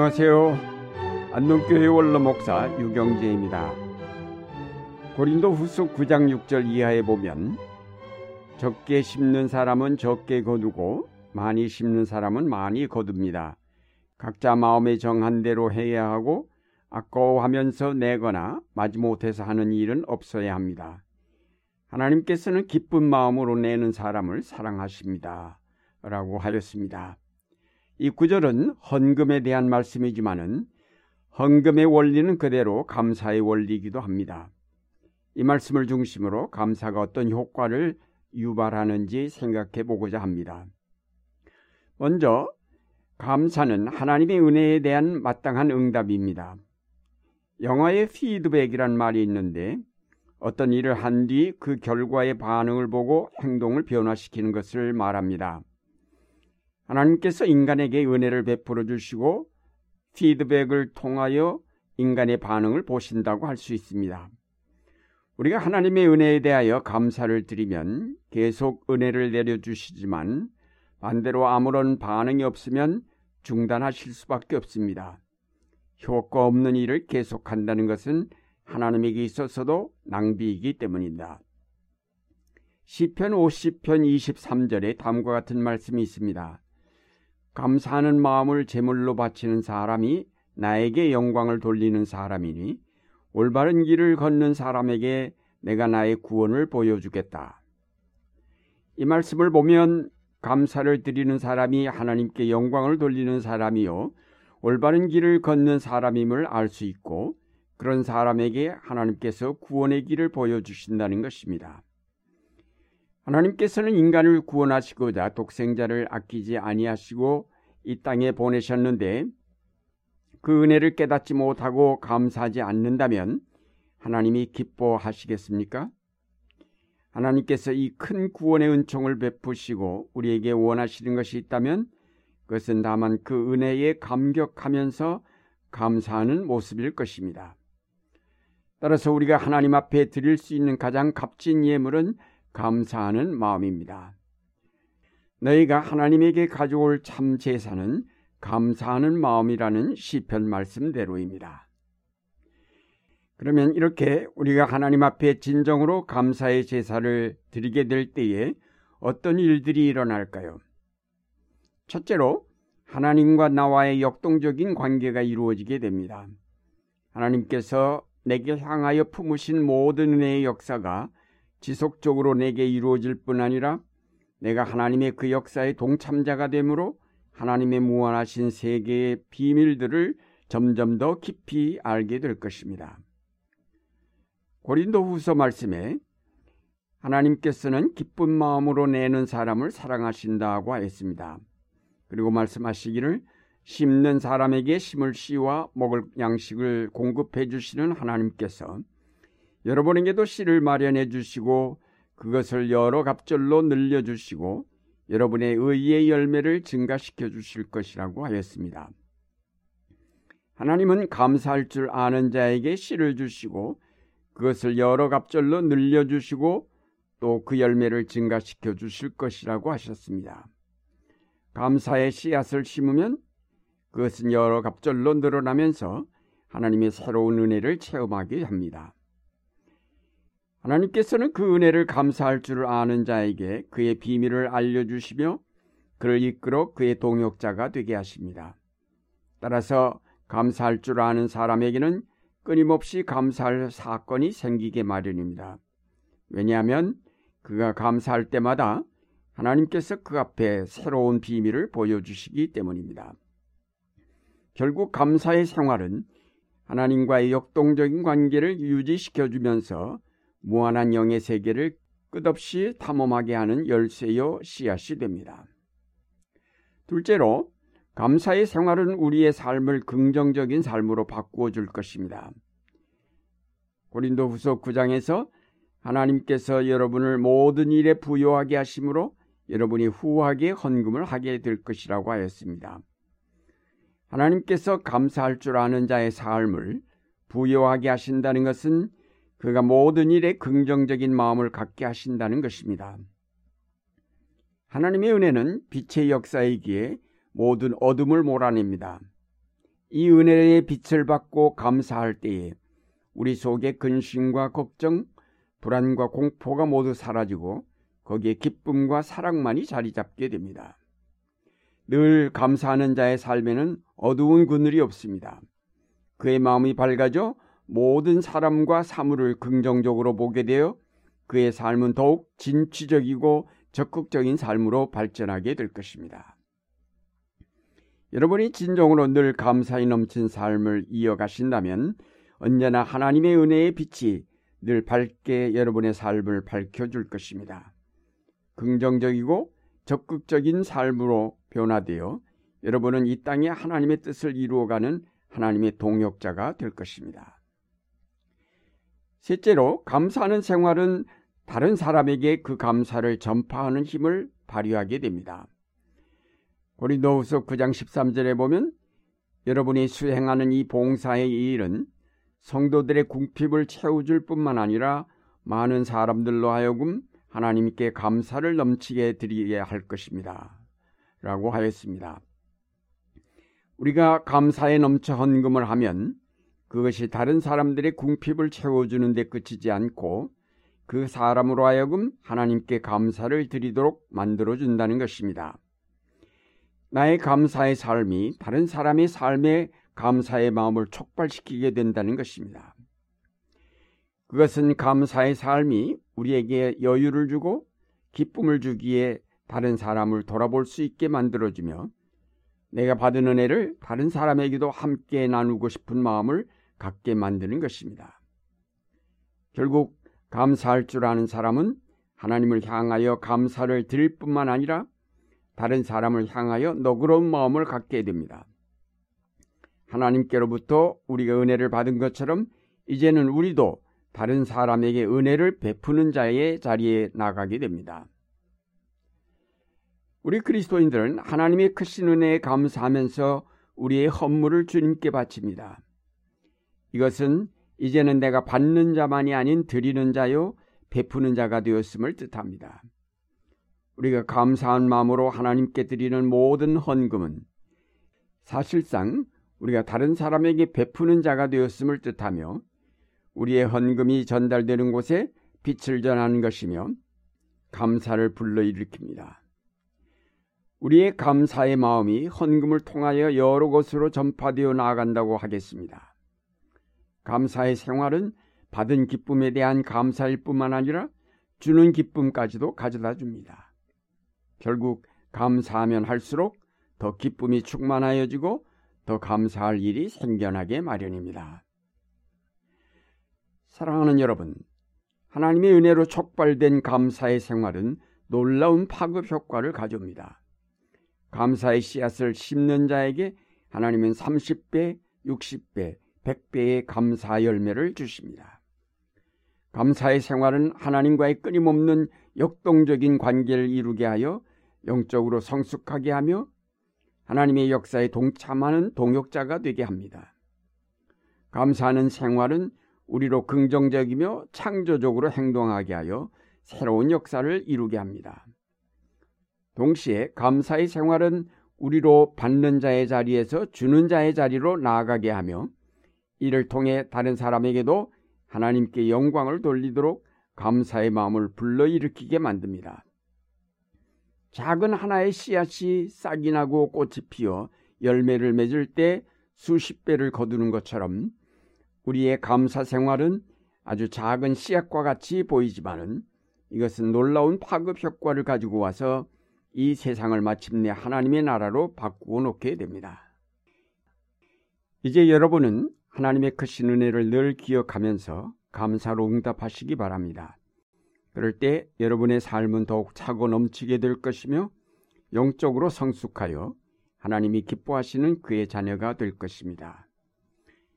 안녕하세요. 안동교회 원로 목사 유경재입니다. 고린도후서 9장 6절 이하에 보면 적게 심는 사람은 적게 거두고 많이 심는 사람은 많이 거둡니다. 각자 마음에 정한 대로 해야 하고 아까워하면서 내거나 마지못해서 하는 일은 없어야 합니다. 하나님께서는 기쁜 마음으로 내는 사람을 사랑하십니다. 라고 하였습니다. 이 구절은 헌금에 대한 말씀이지만은 헌금의 원리는 그대로 감사의 원리이기도 합니다. 이 말씀을 중심으로 감사가 어떤 효과를 유발하는지 생각해 보고자 합니다. 먼저 감사는 하나님의 은혜에 대한 마땅한 응답입니다. 영어에 피드백이란 말이 있는데 어떤 일을 한 뒤 그 결과의 반응을 보고 행동을 변화시키는 것을 말합니다. 하나님께서 인간에게 은혜를 베풀어 주시고 피드백을 통하여 인간의 반응을 보신다고 할 수 있습니다. 우리가 하나님의 은혜에 대하여 감사를 드리면 계속 은혜를 내려주시지만 반대로 아무런 반응이 없으면 중단하실 수밖에 없습니다. 효과 없는 일을 계속한다는 것은 하나님에게 있어서도 낭비이기 때문이다. 시편 50편 23절에 다음과 같은 말씀이 있습니다. 감사하는 마음을 제물로 바치는 사람이 나에게 영광을 돌리는 사람이니 올바른 길을 걷는 사람에게 내가 나의 구원을 보여주겠다. 이 말씀을 보면 감사를 드리는 사람이 하나님께 영광을 돌리는 사람이요 올바른 길을 걷는 사람임을 알 수 있고 그런 사람에게 하나님께서 구원의 길을 보여주신다는 것입니다. 하나님께서는 인간을 구원하시고자 독생자를 아끼지 아니하시고 이 땅에 보내셨는데 그 은혜를 깨닫지 못하고 감사하지 않는다면 하나님이 기뻐하시겠습니까? 하나님께서 이 큰 구원의 은총을 베푸시고 우리에게 원하시는 것이 있다면 그것은 다만 그 은혜에 감격하면서 감사하는 모습일 것입니다. 따라서 우리가 하나님 앞에 드릴 수 있는 가장 값진 예물은 감사하는 마음입니다. 너희가 하나님에게 가져올 참 제사는 감사하는 마음이라는 시편 말씀대로입니다. 그러면 이렇게 우리가 하나님 앞에 진정으로 감사의 제사를 드리게 될 때에 어떤 일들이 일어날까요? 첫째로 하나님과 나와의 역동적인 관계가 이루어지게 됩니다. 하나님께서 내게 향하여 품으신 모든 은혜의 역사가 지속적으로 내게 이루어질 뿐 아니라 내가 하나님의 그 역사의 동참자가 되므로 하나님의 무한하신 세계의 비밀들을 점점 더 깊이 알게 될 것입니다. 고린도후서 말씀에 하나님께서는 기쁜 마음으로 내는 사람을 사랑하신다고 하였습니다. 그리고 말씀하시기를 심는 사람에게 심을 씨와 먹을 양식을 공급해 주시는 하나님께서 여러분에게도 씨를 마련해 주시고 그것을 여러 갑절로 늘려 주시고 여러분의 의의 열매를 증가시켜 주실 것이라고 하였습니다. 하나님은 감사할 줄 아는 자에게 씨를 주시고 그것을 여러 갑절로 늘려 주시고 또 그 열매를 증가시켜 주실 것이라고 하셨습니다. 감사의 씨앗을 심으면 그것은 여러 갑절로 늘어나면서 하나님의 새로운 은혜를 체험하게 합니다. 하나님께서는 그 은혜를 감사할 줄 아는 자에게 그의 비밀을 알려주시며 그를 이끌어 그의 동역자가 되게 하십니다. 따라서 감사할 줄 아는 사람에게는 끊임없이 감사할 사건이 생기게 마련입니다. 왜냐하면 그가 감사할 때마다 하나님께서 그 앞에 새로운 비밀을 보여주시기 때문입니다. 결국 감사의 생활은 하나님과의 역동적인 관계를 유지시켜주면서 무한한 영의 세계를 끝없이 탐험하게 하는 열쇠요 씨앗이 됩니다. 둘째로 감사의 생활은 우리의 삶을 긍정적인 삶으로 바꾸어 줄 것입니다. 고린도후서 9장에서 하나님께서 여러분을 모든 일에 부요하게 하심으로 여러분이 후하게 헌금을 하게 될 것이라고 하였습니다. 하나님께서 감사할 줄 아는 자의 삶을 부요하게 하신다는 것은 그가 모든 일에 긍정적인 마음을 갖게 하신다는 것입니다. 하나님의 은혜는 빛의 역사이기에 모든 어둠을 몰아냅니다. 이 은혜의 빛을 받고 감사할 때에 우리 속에 근심과 걱정, 불안과 공포가 모두 사라지고 거기에 기쁨과 사랑만이 자리 잡게 됩니다. 늘 감사하는 자의 삶에는 어두운 그늘이 없습니다. 그의 마음이 밝아져 모든 사람과 사물을 긍정적으로 보게 되어 그의 삶은 더욱 진취적이고 적극적인 삶으로 발전하게 될 것입니다. 여러분이 진정으로 늘 감사에 넘친 삶을 이어가신다면 언제나 하나님의 은혜의 빛이 늘 밝게 여러분의 삶을 밝혀줄 것입니다. 긍정적이고 적극적인 삶으로 변화되어 여러분은 이 땅에 하나님의 뜻을 이루어가는 하나님의 동역자가 될 것입니다. 셋째로, 감사하는 생활은 다른 사람에게 그 감사를 전파하는 힘을 발휘하게 됩니다. 고린도후서 9장 13절에 보면 여러분이 수행하는 이 봉사의 이 일은 성도들의 궁핍을 채워줄 뿐만 아니라 많은 사람들로 하여금 하나님께 감사를 넘치게 드리게 할 것입니다. 라고 하였습니다. 우리가 감사에 넘쳐 헌금을 하면 그것이 다른 사람들의 궁핍을 채워주는 데 그치지 않고 그 사람으로 하여금 하나님께 감사를 드리도록 만들어준다는 것입니다. 나의 감사의 삶이 다른 사람의 삶에 감사의 마음을 촉발시키게 된다는 것입니다. 그것은 감사의 삶이 우리에게 여유를 주고 기쁨을 주기에 다른 사람을 돌아볼 수 있게 만들어주며 내가 받은 은혜를 다른 사람에게도 함께 나누고 싶은 마음을 갖게 만드는 것입니다. 결국 감사할 줄 아는 사람은 하나님을 향하여 감사를 드릴 뿐만 아니라 다른 사람을 향하여 너그러운 마음을 갖게 됩니다. 하나님께로부터 우리가 은혜를 받은 것처럼 이제는 우리도 다른 사람에게 은혜를 베푸는 자의 자리에 나가게 됩니다. 우리 그리스도인들은 하나님의 크신 은혜에 감사하면서 우리의 헌물을 주님께 바칩니다. 이것은 이제는 내가 받는 자만이 아닌 드리는 자요 베푸는 자가 되었음을 뜻합니다. 우리가 감사한 마음으로 하나님께 드리는 모든 헌금은 사실상 우리가 다른 사람에게 베푸는 자가 되었음을 뜻하며 우리의 헌금이 전달되는 곳에 빛을 전하는 것이며 감사를 불러일으킵니다. 우리의 감사의 마음이 헌금을 통하여 여러 곳으로 전파되어 나아간다고 하겠습니다. 감사의 생활은 받은 기쁨에 대한 감사일 뿐만 아니라 주는 기쁨까지도 가져다 줍니다. 결국 감사하면 할수록 더 기쁨이 충만하여지고 더 감사할 일이 생겨나게 마련입니다. 사랑하는 여러분, 하나님의 은혜로 촉발된 감사의 생활은 놀라운 파급 효과를 가져옵니다. 감사의 씨앗을 심는 자에게 하나님은 30배, 60배, 100배의 감사 열매를 주십니다. 감사의 생활은 하나님과의 끊임없는 역동적인 관계를 이루게 하여 영적으로 성숙하게 하며 하나님의 역사에 동참하는 동역자가 되게 합니다. 감사하는 생활은 우리로 긍정적이며 창조적으로 행동하게 하여 새로운 역사를 이루게 합니다. 동시에 감사의 생활은 우리로 받는 자의 자리에서 주는 자의 자리로 나아가게 하며 이를 통해 다른 사람에게도 하나님께 영광을 돌리도록 감사의 마음을 불러일으키게 만듭니다. 작은 하나의 씨앗이 싹이 나고 꽃이 피어 열매를 맺을 때 수십 배를 거두는 것처럼 우리의 감사 생활은 아주 작은 씨앗과 같이 보이지만은 이것은 놀라운 파급 효과를 가지고 와서 이 세상을 마침내 하나님의 나라로 바꾸어 놓게 됩니다. 이제 여러분은 하나님의 크신 은혜를 늘 기억하면서 감사로 응답하시기 바랍니다. 그럴 때 여러분의 삶은 더욱 차고 넘치게 될 것이며 영적으로 성숙하여 하나님이 기뻐하시는 그의 자녀가 될 것입니다.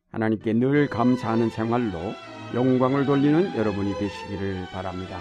하나님께 늘 감사하는 생활로 영광을 돌리는 여러분이 되시기를 바랍니다.